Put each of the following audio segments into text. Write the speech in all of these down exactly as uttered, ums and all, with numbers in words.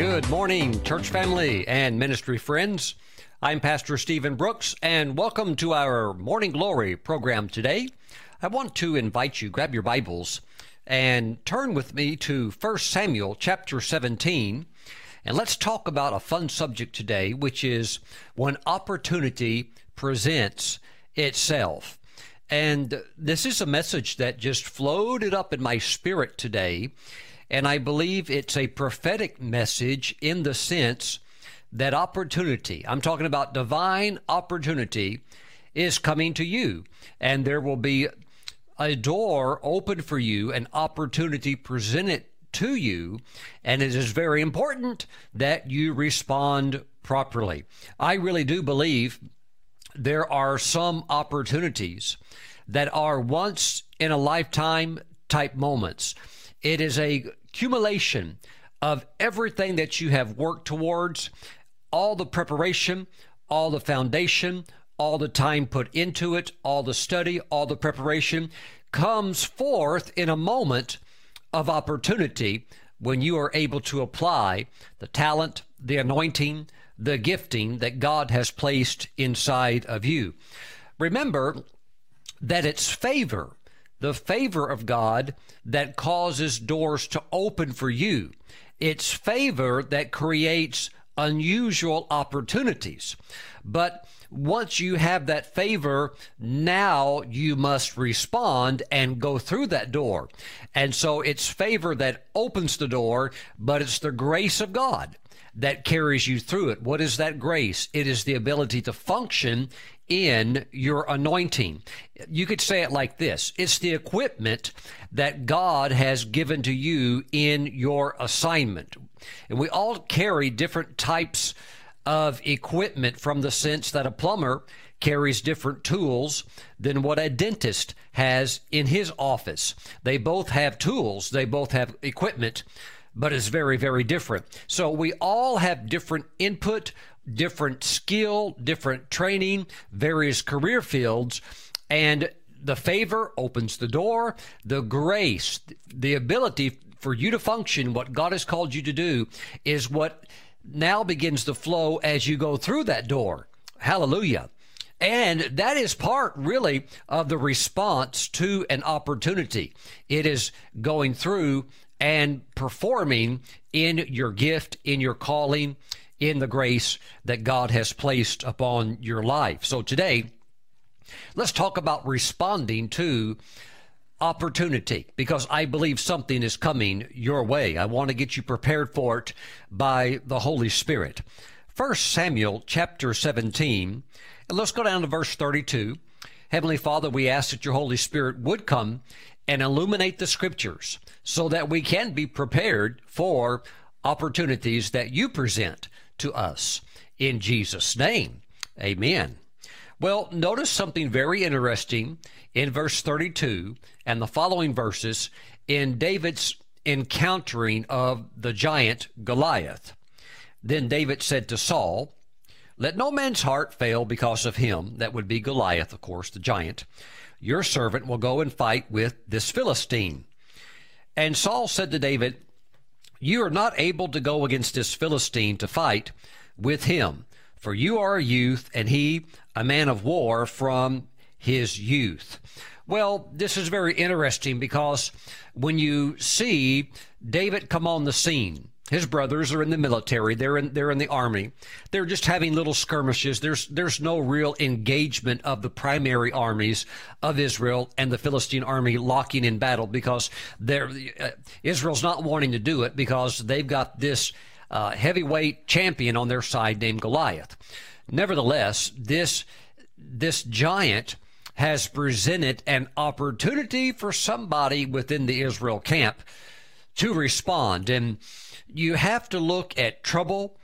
Good morning, church family and ministry friends. I'm Pastor Stephen Brooks, and welcome to our Morning Glory program today. I want to invite you, grab your Bibles, and turn with me to First Samuel chapter seventeen, and let's talk about a fun subject today, which is when opportunity presents itself. And this is a message that just floated up in my spirit today, and I believe it's a prophetic message in the sense that opportunity, I'm talking about divine opportunity, is coming to you. And there will be a door open for you, an opportunity presented to you. And it is very important that you respond properly. I really do believe there are some opportunities that are once in a lifetime type moments. It is a accumulation of everything that you have worked towards, all the preparation, all the foundation, all the time put into it, all the study, all the preparation comes forth in a moment of opportunity when you are able to apply the talent, the anointing, the gifting that God has placed inside of you. Remember that it's favor, the favor of God that causes doors to open for you. It's favor that creates unusual opportunities. But once you have that favor, now you must respond and go through that door. And so it's favor that opens the door, but it's the grace of God that carries you through it. What is that grace? It is the ability to function in your anointing. You could say it like this. It's the equipment that God has given to you in your assignment. And we all carry different types of equipment, from the sense that a plumber carries different tools than what a dentist has in his office. They both have tools. They both have equipment, but it's very, very different. So we all have different input, different skill, different training, various career fields, and the favor opens the door, the grace, the ability for you to function what God has called you to do is what now begins to flow as you go through that door. Hallelujah. And that is part, really, of the response to an opportunity. It is going through and performing in your gift, in your calling, in the grace that God has placed upon your life. So today, let's talk about responding to opportunity, because I believe something is coming your way. I want to get you prepared for it by the Holy Spirit. First Samuel chapter seventeen, and let's go down to verse thirty-two. Heavenly Father, we ask that your Holy Spirit would come and illuminate the scriptures so that we can be prepared for opportunities that you present to us. In Jesus' name, amen. Well, notice something very interesting in verse thirty-two and the following verses in David's encountering of the giant Goliath. Then David said to Saul, "Let no man's heart fail because of him." That would be Goliath, of course, the giant. "Your servant will go and fight with this Philistine." And Saul said to David, "You are not able to go against this Philistine to fight with him, for you are a youth, and he a man of war from his youth." Well, this is very interesting, because when you see David come on the scene, his brothers are in the military. They're in, they're in the army. They're just having little skirmishes. There's, there's no real engagement of the primary armies of Israel and the Philistine army locking in battle, because they're, uh, Israel's not wanting to do it because they've got this uh, heavyweight champion on their side named Goliath. Nevertheless, this, this giant has presented an opportunity for somebody within the Israel camp to respond. And you have to look at trouble.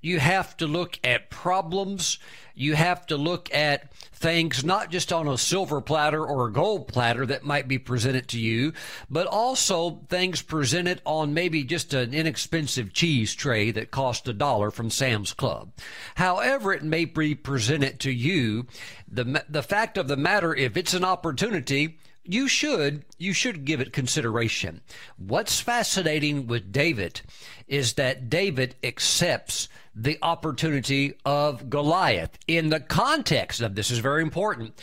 You have to look at problems. You have to look at things not just on a silver platter or a gold platter that might be presented to you, but also things presented on maybe just an inexpensive cheese tray that cost a dollar from Sam's Club. However it may be presented to you, the, the fact of the matter, if it's an opportunity, you should, you should give it consideration. What's fascinating with David is that David accepts the opportunity of Goliath in the context of, this is very important,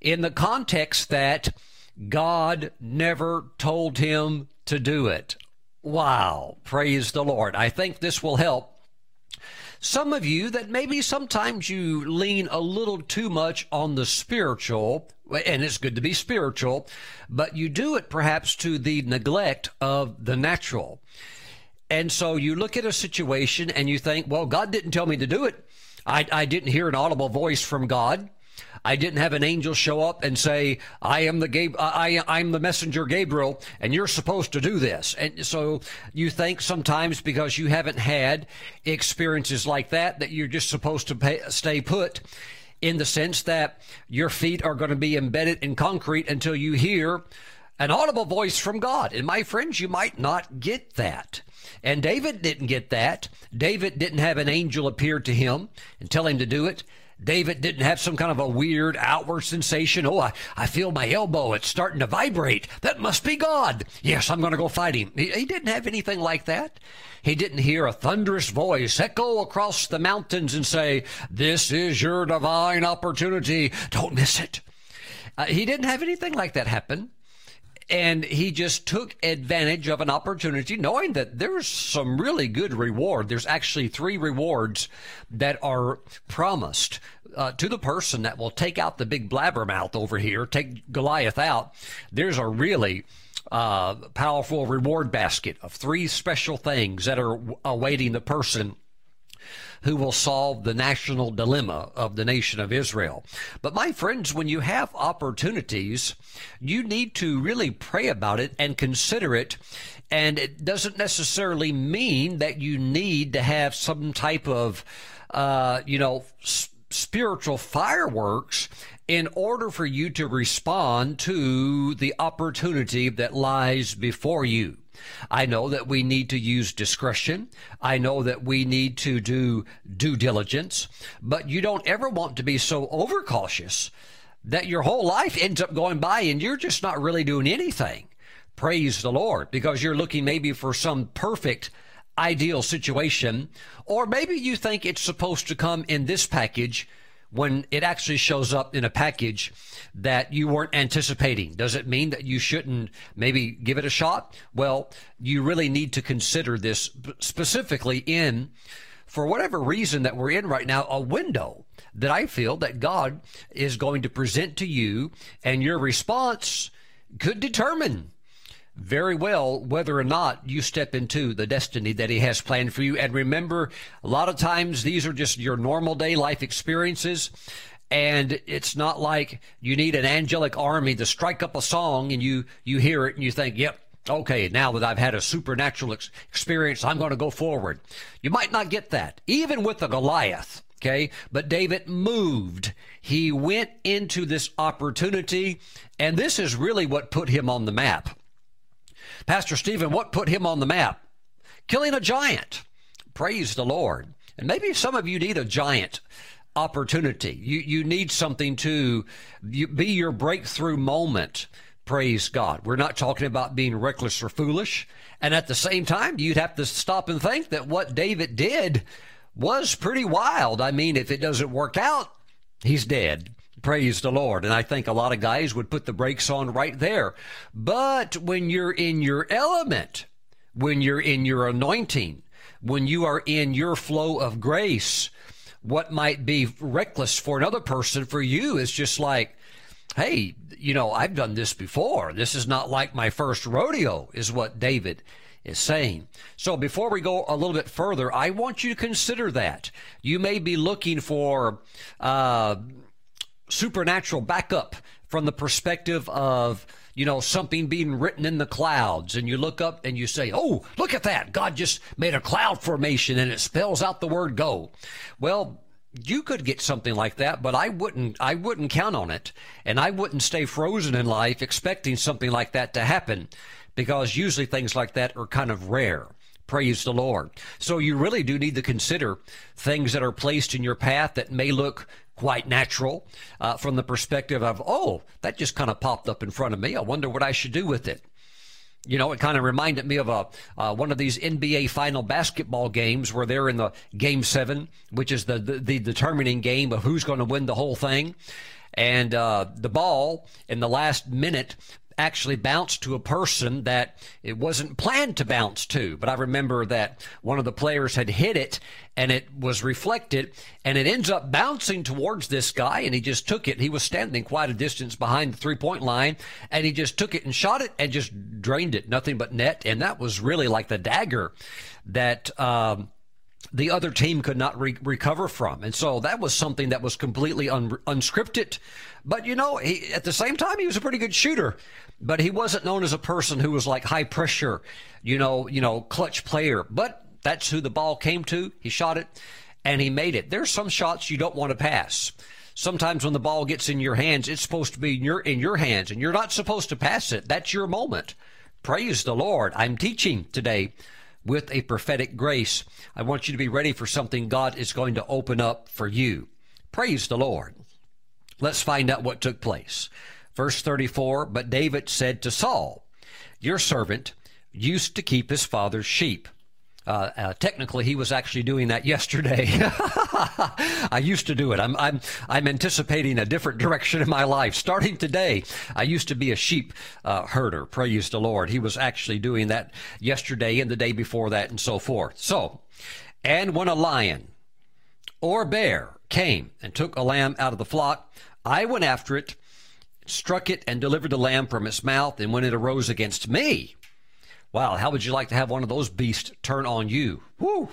in the context that God never told him to do it. Wow. Praise the Lord. I think this will help some of you that maybe sometimes you lean a little too much on the spiritual, and it's good to be spiritual, but you do it perhaps to the neglect of the natural. And so you look at a situation and you think, well, God didn't tell me to do it. I, I didn't hear an audible voice from God. I didn't have an angel show up and say, I am the Gab- I, I'm the messenger Gabriel, and you're supposed to do this. And so you think sometimes because you haven't had experiences like that, that you're just supposed to pay, stay put, in the sense that your feet are going to be embedded in concrete until you hear an audible voice from God. And my friends, you might not get that. And David didn't get that. David didn't have an angel appear to him and tell him to do it. David didn't have some kind of a weird outward sensation. Oh, I, I feel my elbow. It's starting to vibrate. That must be God. Yes, I'm going to go fight him. He, he didn't have anything like that. He didn't hear a thunderous voice echo across the mountains and say, this is your divine opportunity. Don't miss it. Uh, he didn't have anything like that happen. And he just took advantage of an opportunity, knowing that there's some really good reward. There's actually three rewards that are promised uh, to the person that will take out the big blabbermouth over here, take Goliath out. There's a really uh, powerful reward basket of three special things that are awaiting the person who will solve the national dilemma of the nation of Israel. But my friends, when you have opportunities, you need to really pray about it and consider it. And it doesn't necessarily mean that you need to have some type of, uh, you know, s- spiritual fireworks in order for you to respond to the opportunity that lies before you. I know that we need to use discretion. I know that we need to do due diligence, but you don't ever want to be so overcautious that your whole life ends up going by and you're just not really doing anything. Praise the Lord, because you're looking maybe for some perfect ideal situation, or maybe you think it's supposed to come in this package when it actually shows up in a package that you weren't anticipating. Does it mean that you shouldn't maybe give it a shot? Well, you really need to consider this specifically in, for whatever reason that we're in right now, a window that I feel that God is going to present to you, and your response could determine very well whether or not you step into the destiny that he has planned for you. And remember, a lot of times these are just your normal day life experiences, and it's not like you need an angelic army to strike up a song and you you hear it and you think, yep, okay, now that I've had a supernatural ex- experience, I'm going to go forward. You might not get that, even with the Goliath. Okay, but David moved. He went into this opportunity, and this is really what put him on the map. Pastor Stephen, what put him on the map? Killing a giant. Praise the Lord. And maybe some of you need a giant opportunity. You you need something to you, be your breakthrough moment. Praise God. We're not talking about being reckless or foolish. And at the same time, you'd have to stop and think that what David did was pretty wild. I mean, if it doesn't work out, he's dead. Praise the Lord. And I think a lot of guys would put the brakes on right there. But when you're in your element, when you're in your anointing, when you are in your flow of grace, what might be reckless for another person, for you is just like, hey, you know, I've done this before. This is not like my first rodeo, is what David is saying. So before we go a little bit further, I want you to consider that. You may be looking for uh supernatural backup from the perspective of, you know, something being written in the clouds, and you look up and you say, oh, look at that, God just made a cloud formation and it spells out the word go. Well, you could get something like that, but I wouldn't I wouldn't count on it, and I wouldn't stay frozen in life expecting something like that to happen, because usually things like that are kind of rare. Praise the Lord. So you really do need to consider things that are placed in your path that may look quite natural uh, from the perspective of, oh, that just kind of popped up in front of me. I wonder what I should do with it. You know, it kind of reminded me of a uh, one of these N B A final basketball games where they're in the game seven, which is the, the, the determining game of who's going to win the whole thing. And uh, the ball in the last minute actually bounced to a person that it wasn't planned to bounce to. But I remember that one of the players had hit it and it was reflected and it ends up bouncing towards this guy and he just took it. He was standing quite a distance behind the three point line and he just took it and shot it and just drained it, nothing but net. And that was really like the dagger that, um, the other team could not re recover from. And so that was something that was completely un unscripted. But, you know, he, at the same time, he was a pretty good shooter. But he wasn't known as a person who was like high pressure, you know, you know, clutch player. But that's who the ball came to. He shot it, and he made it. There's some shots you don't want to pass. Sometimes when the ball gets in your hands, it's supposed to be in your, in your hands, and you're not supposed to pass it. That's your moment. Praise the Lord. I'm teaching today with a prophetic grace. I want you to be ready for something God is going to open up for you. Praise the Lord. Let's find out what took place. Verse thirty-four, but David said to Saul, your servant used to keep his father's sheep. Uh, uh, technically, he was actually doing that yesterday. I used to do it. I'm, I'm, I'm anticipating a different direction in my life. Starting today, I used to be a sheep uh, herder. Praise the Lord. He was actually doing that yesterday and the day before that and so forth. So, and when a lion or bear came and took a lamb out of the flock, I went after it, struck it, and delivered the lamb from its mouth. And when it arose against me, wow, how would you like to have one of those beasts turn on you? Woo!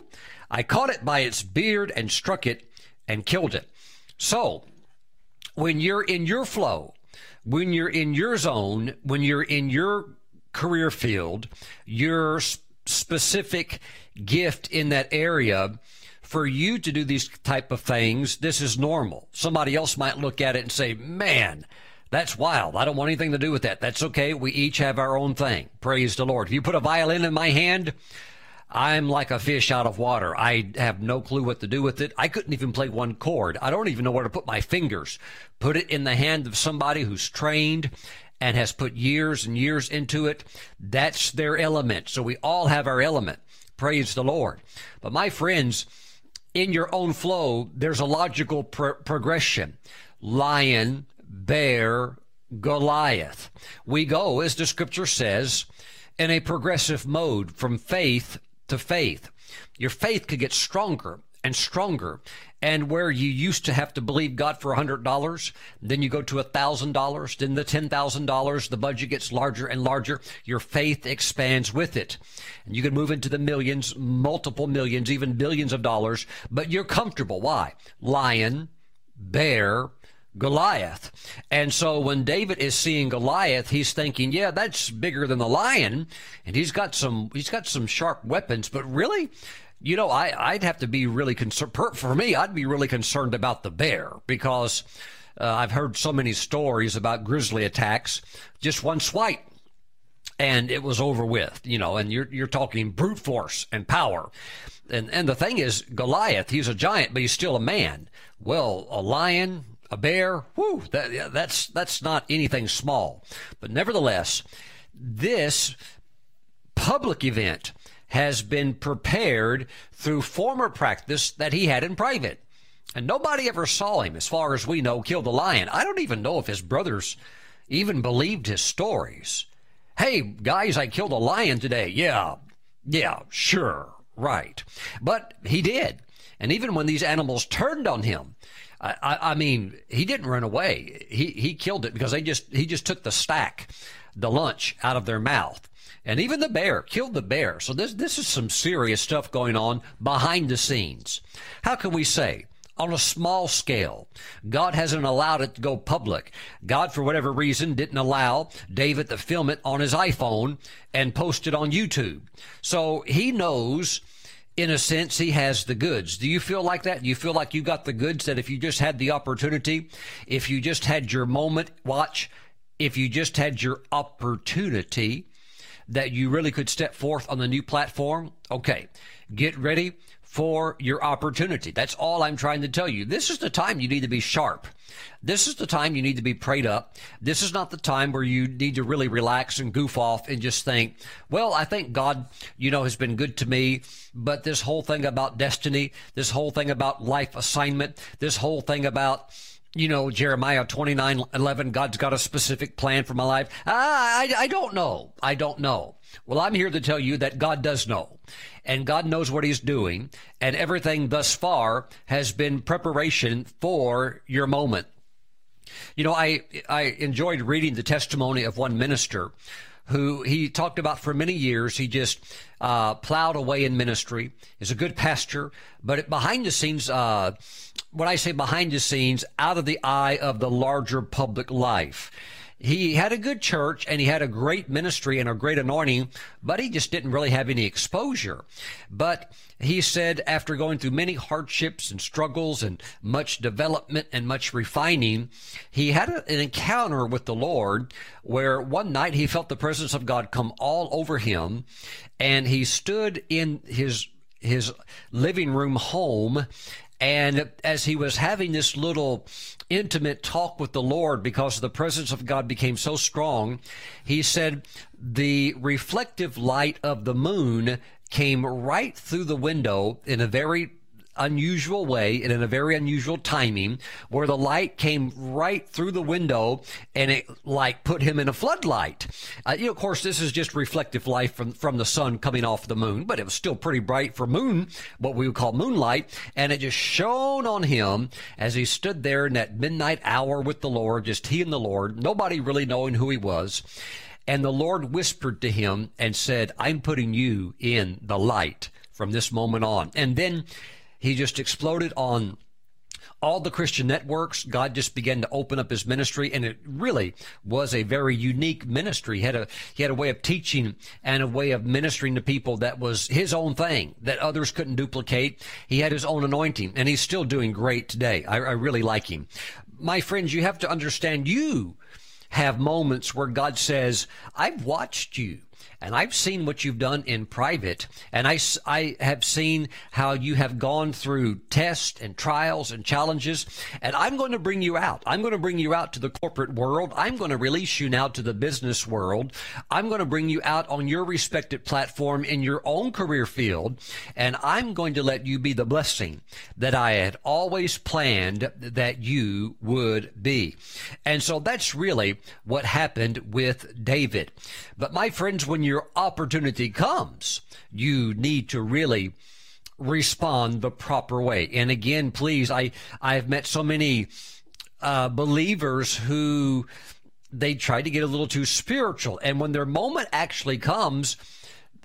I caught it by its beard and struck it and killed it. So, when you're in your flow, when you're in your zone, when you're in your career field, your sp- specific gift in that area, for you to do these type of things, this is normal. Somebody else might look at it and say, man, that's wild. I don't want anything to do with that. That's okay. We each have our own thing. Praise the Lord. If you put a violin in my hand, I'm like a fish out of water. I have no clue what to do with it. I couldn't even play one chord. I don't even know where to put my fingers. Put it in the hand of somebody who's trained and has put years and years into it. That's their element. So we all have our element. Praise the Lord. But my friends, in your own flow, there's a logical pro progression. Lion, bear, Goliath. We go, as the scripture says, in a progressive mode from faith to faith. Your faith could get stronger and stronger. And where you used to have to believe God for one hundred dollars, then you go to one thousand dollars, then the ten thousand dollars, the budget gets larger and larger. Your faith expands with it. And you can move into the millions, multiple millions, even billions of dollars, but you're comfortable. Why? Lion, bear, Goliath. And so when David is seeing Goliath, he's thinking, yeah, that's bigger than the lion, and he's got some he's got some sharp weapons, but really, you know, I, I'd have to be really concerned. For me, I'd be really concerned about the bear, because uh, I've heard so many stories about grizzly attacks, just one swipe and it was over with, you know, and you're, you're talking brute force and power. And, and the thing is, Goliath, he's a giant, but he's still a man. Well, a lion, a bear, whoo, that, that's, that's not anything small. But nevertheless, this public event has been prepared through former practice that he had in private. And nobody ever saw him, as far as we know, kill the lion. I don't even know if his brothers even believed his stories. Hey, guys, I killed a lion today. Yeah, yeah, sure, right. But he did. And even when these animals turned on him, I, I mean, he didn't run away. He, he killed it because they just, he just took the stack, the lunch out of their mouth. And even the bear, killed the bear. So this, this is some serious stuff going on behind the scenes. How can we say, on a small scale, God hasn't allowed it to go public. God, for whatever reason, didn't allow David to film it on his iPhone and post it on YouTube. So he knows, in a sense, he has the goods. Do you feel like that? Do you feel like you got the goods, that if you just had the opportunity, if you just had your moment, watch, if you just had your opportunity, that you really could step forth on the new platform? Okay, get ready for your opportunity. That's all I'm trying to tell you. This is the time you need to be sharp. This is the time you need to be prayed up. This is not the time where you need to really relax and goof off and just think, well, I think God, you know, has been good to me, but this whole thing about destiny, this whole thing about life assignment, this whole thing about, you know, Jeremiah twenty-nine eleven, God's got a specific plan for my life. Ah, I, I don't know. I don't know. Well, I'm here to tell you that God does know, and God knows what he's doing, and everything thus far has been preparation for your moment. You know, I, I enjoyed reading the testimony of one minister who he talked about for many years. He just uh, plowed away in ministry. He's a good pastor, but behind the scenes, uh, when I say behind the scenes, out of the eye of the larger public life. He had a good church and he had a great ministry and a great anointing, but he just didn't really have any exposure. But he said after going through many hardships and struggles and much development and much refining, he had a, an encounter with the Lord where one night he felt the presence of God come all over him, and he stood in his his living room home. And as he was having this little intimate talk with the Lord, because the presence of God became so strong, he said the reflective light of the moon came right through the window in a very unusual way and in a very unusual timing, where the light came right through the window and it like put him in a floodlight. Uh, you know, of course, this is just reflective light from, from the sun coming off the moon, but it was still pretty bright for moon, what we would call moonlight. And it just shone on him as he stood there in that midnight hour with the Lord, just he and the Lord, nobody really knowing who he was. And the Lord whispered to him and said, I'm putting you in the light from this moment on. And then he just exploded on all the Christian networks. God just began to open up his ministry, and it really was a very unique ministry. He had a, he had a way of teaching and a way of ministering to people that was his own thing, that others couldn't duplicate. He had his own anointing, and he's still doing great today. I, I really like him. My friends, you have to understand, you have moments where God says, I've watched you, and I've seen what you've done in private, and I, I have seen how you have gone through tests and trials and challenges, and I'm going to bring you out. I'm going to bring you out to the corporate world. I'm going to release you now to the business world. I'm going to bring you out on your respected platform in your own career field, and I'm going to let you be the blessing that I had always planned that you would be. And so that's really what happened with David. But my friends, when your opportunity comes, you need to really respond the proper way. And again, please, I, I've met so many uh, believers who they try to get a little too spiritual. And when their moment actually comes,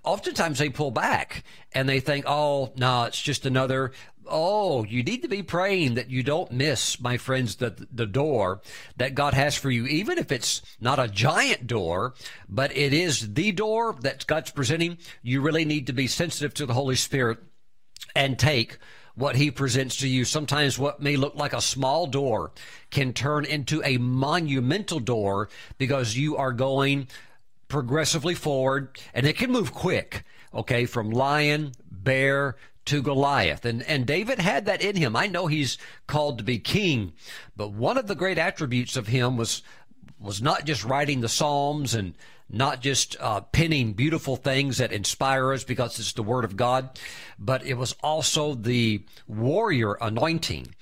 oftentimes they pull back and they think, oh, no, it's just another. Oh, you need to be praying that you don't miss, my friends, the, the door that God has for you, even if it's not a giant door, but it is the door that God's presenting. You really need to be sensitive to the Holy Spirit and take what he presents to you. Sometimes what may look like a small door can turn into a monumental door because you are going progressively forward, and it can move quick, okay, from lion, bear, to Goliath. And, and David had that in him. I know he's called to be king, but one of the great attributes of him was, was not just writing the Psalms and not just uh, penning beautiful things that inspire us because it's the Word of God, but it was also the warrior anointing.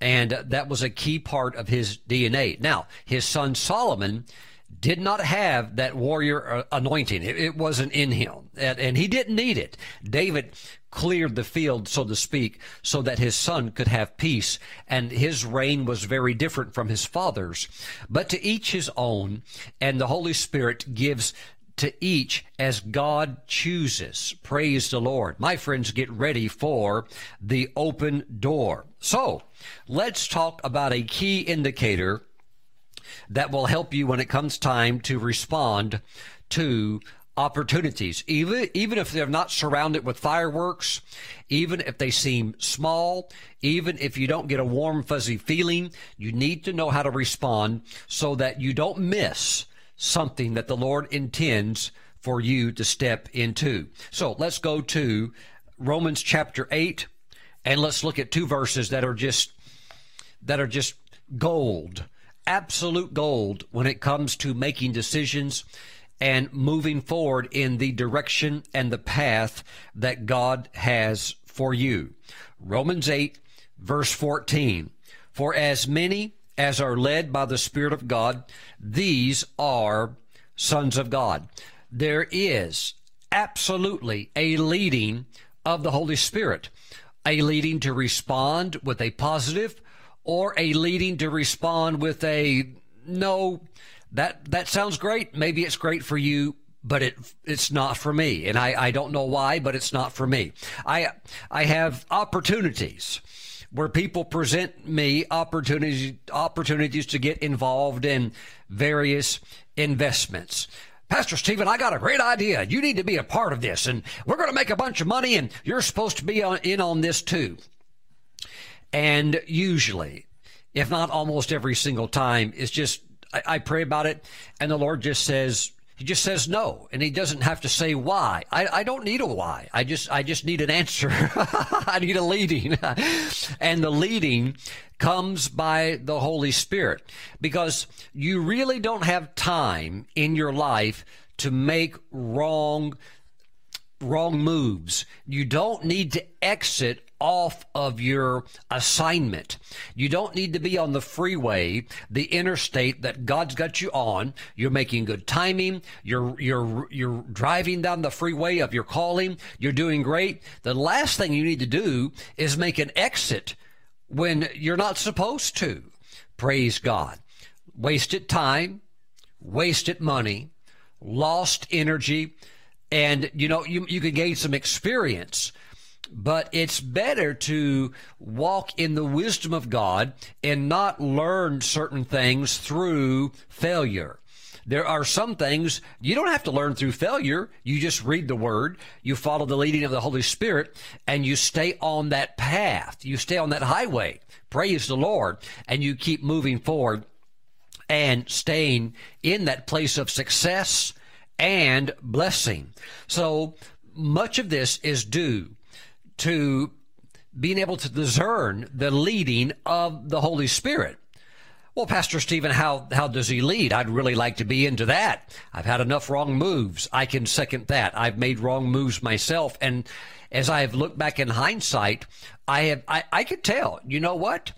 And that was a key part of his D N A. Now, his son Solomon did not have that warrior anointing. It, it wasn't in him, and, and he didn't need it. David cleared the field, so to speak, so that his son could have peace, and his reign was very different from his father's. But to each his own, and the Holy Spirit gives to each as God chooses. Praise the Lord. My friends, get ready for the open door. So let's talk about a key indicator that will help you when it comes time to respond to opportunities, even even if they're not surrounded with fireworks, even if they seem small, even if you don't get a warm, fuzzy feeling. You need to know how to respond so that you don't miss something that the Lord intends for you to step into. So let's go to Romans chapter eight, And let's look at two verses that are just that are just gold, absolute gold when it comes to making decisions and moving forward in the direction and the path that God has for you. Romans eight, verse fourteen, for as many as are led by the Spirit of God, these are sons of God. There is absolutely a leading of the Holy Spirit, a leading to respond with a positive or a leading to respond with a no. That that sounds great. Maybe it's great for you, but it it's not for me. And I, I don't know why, but it's not for me. I I have opportunities where people present me opportunities opportunities to get involved in various investments. Pastor Stephen, I got a great idea. You need to be a part of this, and we're going to make a bunch of money, and you're supposed to be on, in on this too. And usually, if not almost every single time, it's just I pray about it, and the Lord just says, he just says no, and he doesn't have to say why. I, I don't need a why. I just, I just need an answer. I need a leading. And the leading comes by the Holy Spirit, because you really don't have time in your life to make wrong, wrong moves. You don't need to exit off of your assignment. You don't need to be on the freeway, the interstate that God's got you on. You're making good timing. You're, you're, you're driving down the freeway of your calling. You're doing great. The last thing you need to do is make an exit when you're not supposed to. Praise God. Wasted time, wasted money, lost energy. And you know, you, you can gain some experience, but it's better to walk in the wisdom of God and not learn certain things through failure. There are some things you don't have to learn through failure. You just read the Word, you follow the leading of the Holy Spirit, and you stay on that path. You stay on that highway. Praise the Lord. And you keep moving forward and staying in that place of success and blessing. So much of this is due to being able to discern the leading of the Holy Spirit. Well, Pastor Stephen, how, how does he lead? I'd really like to be into that. I've had enough wrong moves. I can second that. I've made wrong moves myself. And as I have looked back in hindsight, I have, I, I could tell, you know what?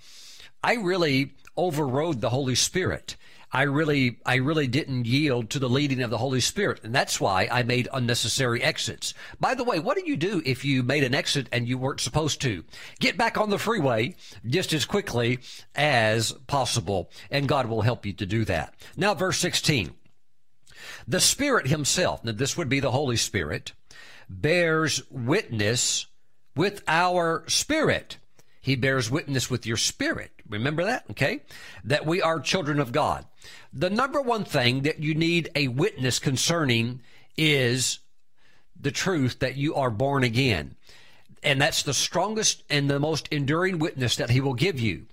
I really overrode the Holy Spirit. I really, I really didn't yield to the leading of the Holy Spirit, and that's why I made unnecessary exits. By the way, what do you do if you made an exit and you weren't supposed to? Get back on the freeway just as quickly as possible, and God will help you to do that. Now, verse sixteen. The Spirit himself, now this would be the Holy Spirit, bears witness with our spirit. He bears witness with your spirit. Remember that, okay? That we are children of God. The number one thing that you need a witness concerning is the truth that you are born again. And that's the strongest and the most enduring witness that he will give you,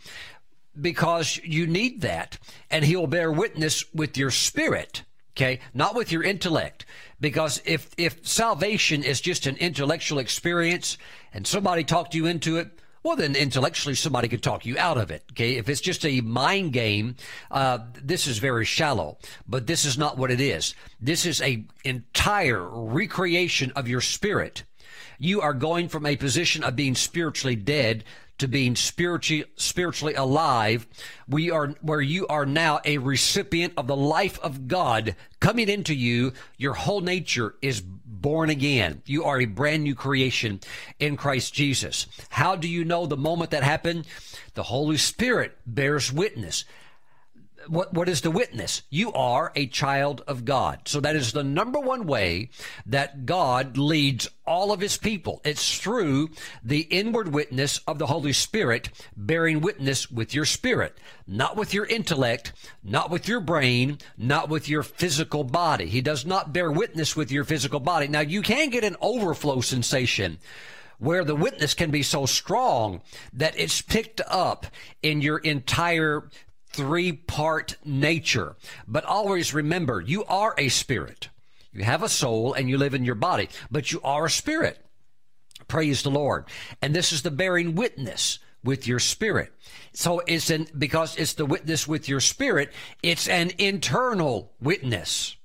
because you need that. And he will bear witness with your spirit. Okay, not with your intellect, because if, if salvation is just an intellectual experience and somebody talked you into it, well, then intellectually somebody could talk you out of it. Okay, if it's just a mind game, uh, this is very shallow, but this is not what it is. This is a entire recreation of your spirit. You are going from a position of being spiritually dead to being spiritually, spiritually alive. We are where you are now a recipient of the life of God coming into you. Your whole nature is born again. You are a brand new creation in Christ Jesus. How do you know the moment that happened? The Holy Spirit bears witness. What, what is the witness? You are a child of God. So that is the number one way that God leads all of his people. It's through the inward witness of the Holy Spirit bearing witness with your spirit, not with your intellect, not with your brain, not with your physical body. He does not bear witness with your physical body. Now, you can get an overflow sensation where the witness can be so strong that it's picked up in your entire three-part nature. But always remember, you are a spirit. You have a soul and you live in your body, but you are a spirit. Praise the Lord. And this is the bearing witness with your spirit. So it's an, because it's the witness with your spirit, it's an internal witness.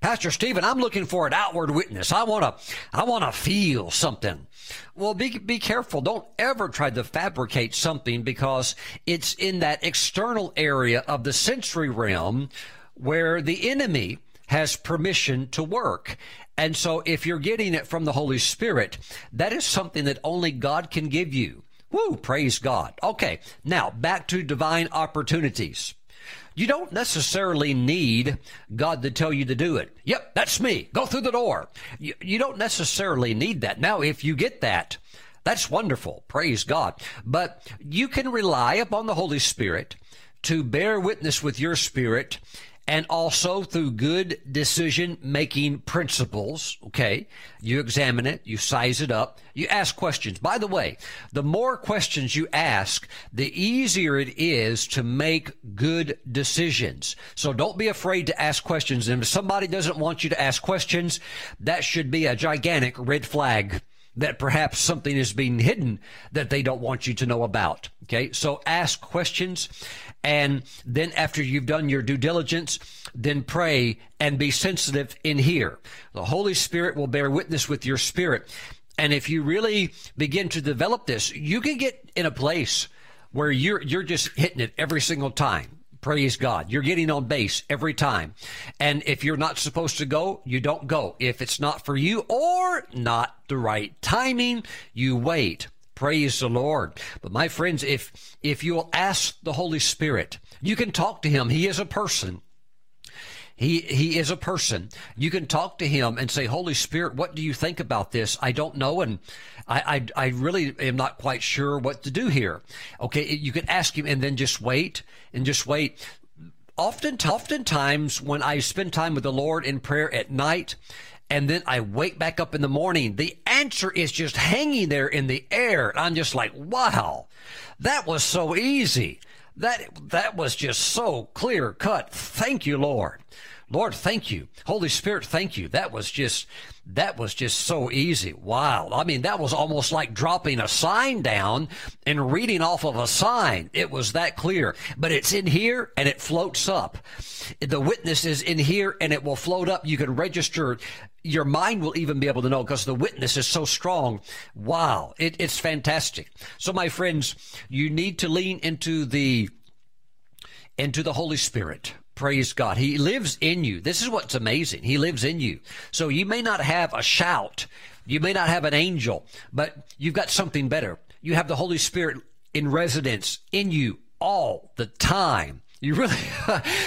Pastor Stephen, I'm looking for an outward witness. I want to, I want to feel something. Well, be, be careful. Don't ever try to fabricate something, because it's in that external area of the sensory realm where the enemy has permission to work. And so if you're getting it from the Holy Spirit, that is something that only God can give you. Woo, praise God. Okay, now back to divine opportunities. You don't necessarily need God to tell you to do it. Yep, that's me. Go through the door. You, you don't necessarily need that. Now, if you get that, that's wonderful. Praise God. But you can rely upon the Holy Spirit to bear witness with your spirit, and also through good decision-making principles, okay? You examine it, you size it up, you ask questions. By the way, the more questions you ask, the easier it is to make good decisions. So don't be afraid to ask questions. And if somebody doesn't want you to ask questions, that should be a gigantic red flag that perhaps something is being hidden that they don't want you to know about. Okay, so ask questions, and then after you've done your due diligence, then pray and be sensitive in here. The Holy Spirit will bear witness with your spirit. And if you really begin to develop this, you can get in a place where you're, you're just hitting it every single time. Praise God. You're getting on base every time. And if you're not supposed to go, you don't go. If it's not for you or not the right timing, you wait. Praise the Lord. But my friends, if, if you'll ask the Holy Spirit, you can talk to him. He is a person. He, he is a person. You can talk to him and say, Holy Spirit, what do you think about this? I don't know, and I, I, I really am not quite sure what to do here. Okay, you can ask him, and then just wait and just wait. Often, oftentimes when I spend time with the Lord in prayer at night, and then I wake back up in the morning, the answer is just hanging there in the air. I'm just like, wow, that was so easy. That, that was just so clear cut. Thank you, Lord. Lord, thank you. Holy Spirit, thank you. That was just, that was just so easy. Wow. I mean, that was almost like dropping a sign down and reading off of a sign. It was that clear, but it's in here and it floats up. The witness is in here and it will float up. You can register. Your mind will even be able to know, because the witness is so strong. Wow. It, it's fantastic. So my friends, you need to lean into the, into the Holy Spirit. Praise God. He lives in you. This is what's amazing. He lives in you. So you may not have a shout. You may not have an angel, but you've got something better. You have the Holy Spirit in residence in you all the time. You really,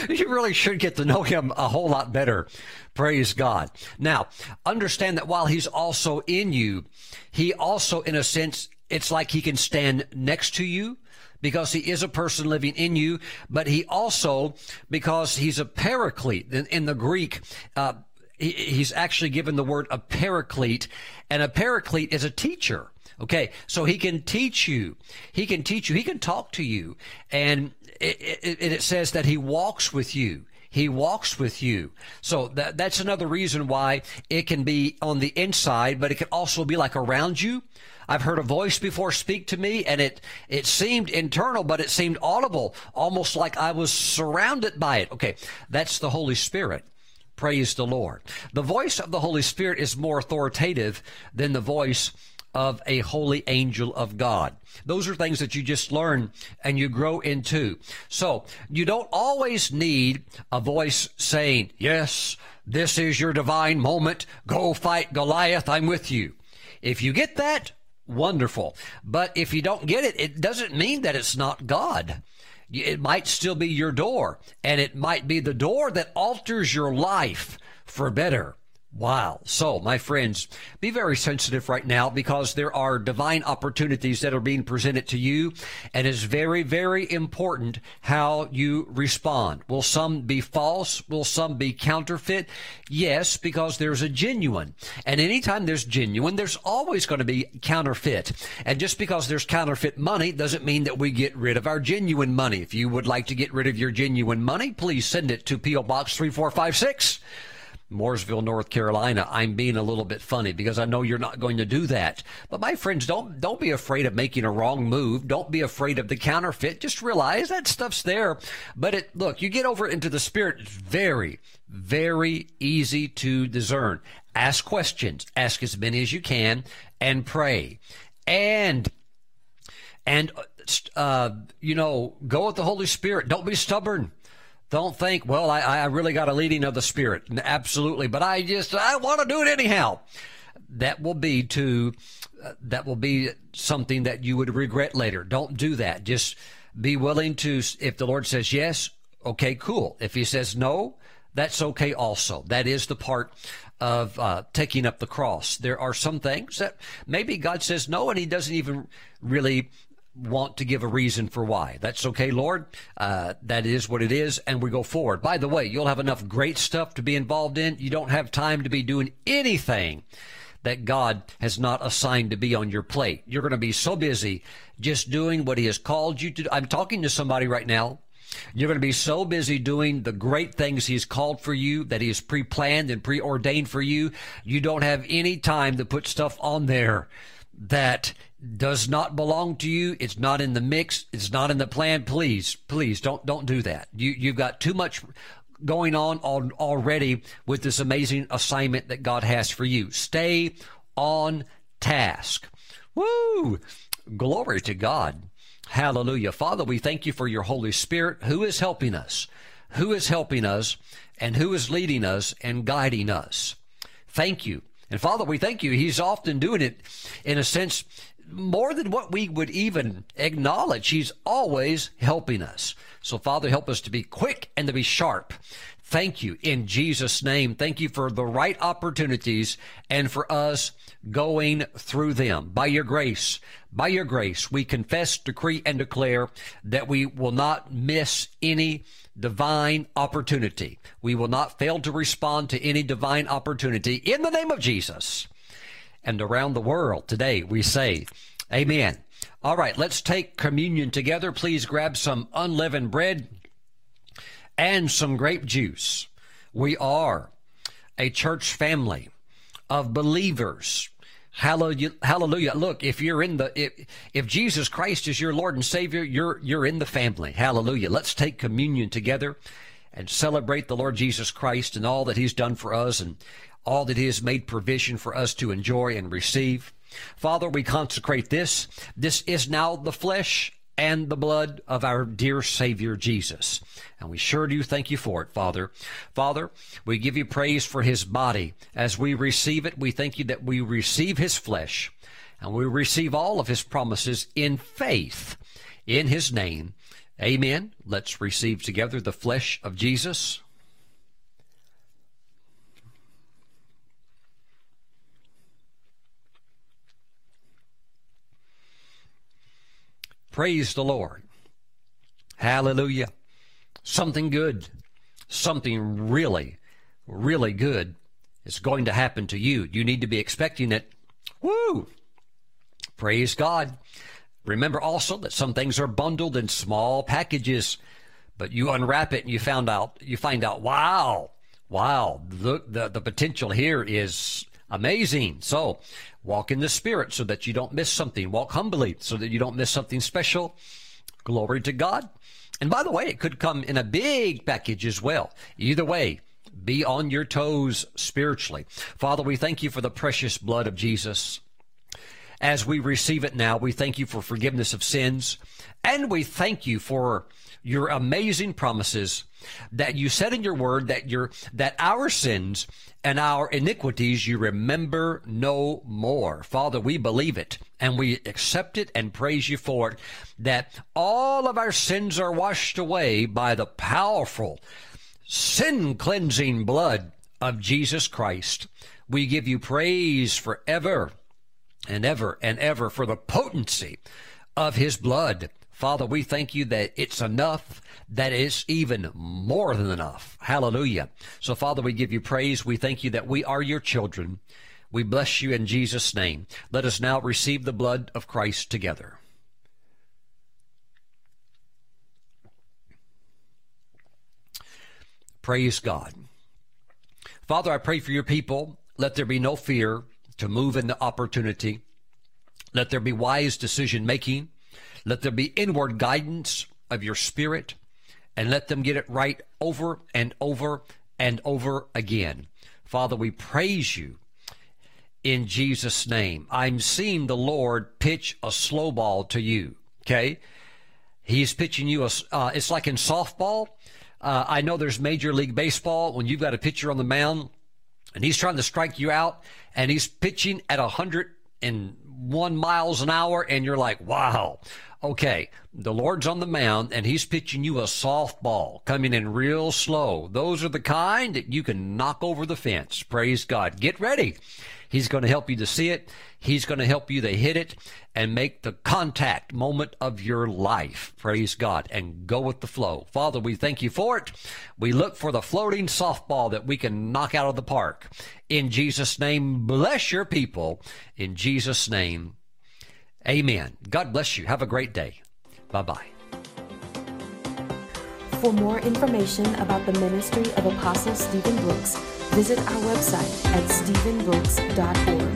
you really should get to know him a whole lot better. Praise God. Now, understand that while he's also in you, he also, in a sense, it's like he can stand next to you because he is a person living in you, but he also, because he's a paraclete in, in the Greek, uh, he, he's actually given the word a paraclete, and a paraclete is a teacher. Okay, so he can teach you. He can teach you. He can talk to you. And it, it, it says that he walks with you. He walks with you. So that, that's another reason why it can be on the inside, but it can also be like around you. I've heard a voice before speak to me, and it, it seemed internal, but it seemed audible, almost like I was surrounded by it. Okay, that's the Holy Spirit. Praise the Lord. The voice of the Holy Spirit is more authoritative than the voice of a holy angel of God. Those are things that you just learn and you grow into. So you don't always need a voice saying, yes, this is your divine moment. Go fight Goliath. I'm with you. If you get that, wonderful. But if you don't get it, it doesn't mean that it's not God. It might still be your door, and it might be the door that alters your life for better. Wow. So, my friends, be very sensitive right now, because there are divine opportunities that are being presented to you, and it's very, very important how you respond. Will some be false? Will some be counterfeit? Yes, because there's a genuine. And anytime there's genuine, there's always going to be counterfeit. And just because there's counterfeit money doesn't mean that we get rid of our genuine money. If you would like to get rid of your genuine money, please send it to P O Box three four five six. Mooresville, North Carolina, I'm being a little bit funny because I know you're not going to do that. But my friends, don't don't be afraid of making a wrong move. Don't be afraid of the counterfeit. Just realize that stuff's there. But it, look, you get over into the spirit. It's very, very easy to discern. Ask questions. Ask as many as you can, and pray, and and uh, you know, go with the Holy Spirit. Don't be stubborn. Don't think, well, I, I really got a leading of the Spirit. Absolutely. But I just, I want to do it anyhow. That will be to, uh, that will be something that you would regret later. Don't do that. Just be willing to, if the Lord says yes, okay, cool. If he says no, that's okay also. That is the part of uh, taking up the cross. There are some things that maybe God says no, and he doesn't even really want to give a reason for why. That's okay, Lord. Uh, that is what it is, and we go forward. By the way, you'll have enough great stuff to be involved in. You don't have time to be doing anything that God has not assigned to be on your plate. You're going to be so busy just doing what he has called you to do. I'm talking to somebody right now. You're going to be so busy doing the great things he's called for you, that he has pre-planned and preordained for you. You don't have any time to put stuff on there that does not belong to you. It's not in the mix. It's not in the plan. Please, please don't, don't do that. You, you've got too much going on on already with this amazing assignment that God has for you. Stay on task. Woo! Glory to God. Hallelujah. Father, we thank you for your Holy Spirit, who is helping us, who is helping us, and who is leading us and guiding us. Thank you. And Father, we thank you. He's often doing it in a sense more than what we would even acknowledge. He's always helping us. So, Father, help us to be quick and to be sharp. Thank you in Jesus' name. Thank you for the right opportunities and for us going through them. By your grace, by your grace, we confess, decree, and declare that we will not miss any divine opportunity. We will not fail to respond to any divine opportunity in the name of Jesus. And around the world today, we say, amen. All right, let's take communion together. Please grab some unleavened bread and some grape juice. We are a church family of believers. Hallelujah. Hallelujah. Look, if you're in the, if, if Jesus Christ is your Lord and Savior, you're, you're in the family. Hallelujah. Let's take communion together and celebrate the Lord Jesus Christ and all that he's done for us and all that he has made provision for us to enjoy and receive. Father, we consecrate this. This is now the flesh and the blood of our dear Savior Jesus. And we sure do thank you for it, Father. Father, we give you praise for his body. As we receive it, we thank you that we receive his flesh, and we receive all of his promises in faith in his name. Amen. Let's receive together the flesh of Jesus. Praise the Lord. Hallelujah. Something good, something really, really good is going to happen to you. You need to be expecting it. Woo! Praise God. Remember also that some things are bundled in small packages, but you unwrap it and you found out, you find out, wow, wow, the, the, the potential here is amazing. So walk in the Spirit so that you don't miss something. Walk humbly so that you don't miss something special. Glory to God. And by the way, it could come in a big package as well. Either way, be on your toes spiritually. Father, we thank you for the precious blood of Jesus. As we receive it now, we thank you for forgiveness of sins, and we thank you for your amazing promises that you said in your word, that your that our sins and our iniquities you remember no more. Father, we believe it, and we accept it and praise you for it, that all of our sins are washed away by the powerful, sin-cleansing blood of Jesus Christ. We give you praise forever and ever and ever for the potency of his blood. Father, we thank you that it's enough, that it's even more than enough. Hallelujah. So, Father, we give you praise. We thank you that we are your children. We bless you in Jesus' name. Let us now receive the blood of Christ together. Praise God. Father, I pray for your people. Let there be no fear to move into opportunity. Let there be wise decision making. Let there be inward guidance of your Spirit, and let them get it right over and over and over again. Father, we praise you in Jesus' name. I'm seeing the Lord pitch a slow ball to you, okay? He's pitching you, a, uh, it's like in softball. Uh, I know there's Major League Baseball when you've got a pitcher on the mound, and he's trying to strike you out, and he's pitching at one hundred and one miles an hour, and you're like, wow. Okay, the Lord's on the mound, and he's pitching you a softball coming in real slow. Those are the kind that you can knock over the fence. Praise God. Get ready. He's going to help you to see it. He's going to help you to hit it and make the contact moment of your life. Praise God. And go with the flow. Father, we thank you for it. We look for the floating softball that we can knock out of the park. In Jesus' name, bless your people. In Jesus' name, amen. God bless you. Have a great day. Bye-bye. For more information about the ministry of Apostle Stephen Brooks, visit our website at stephen brooks dot org.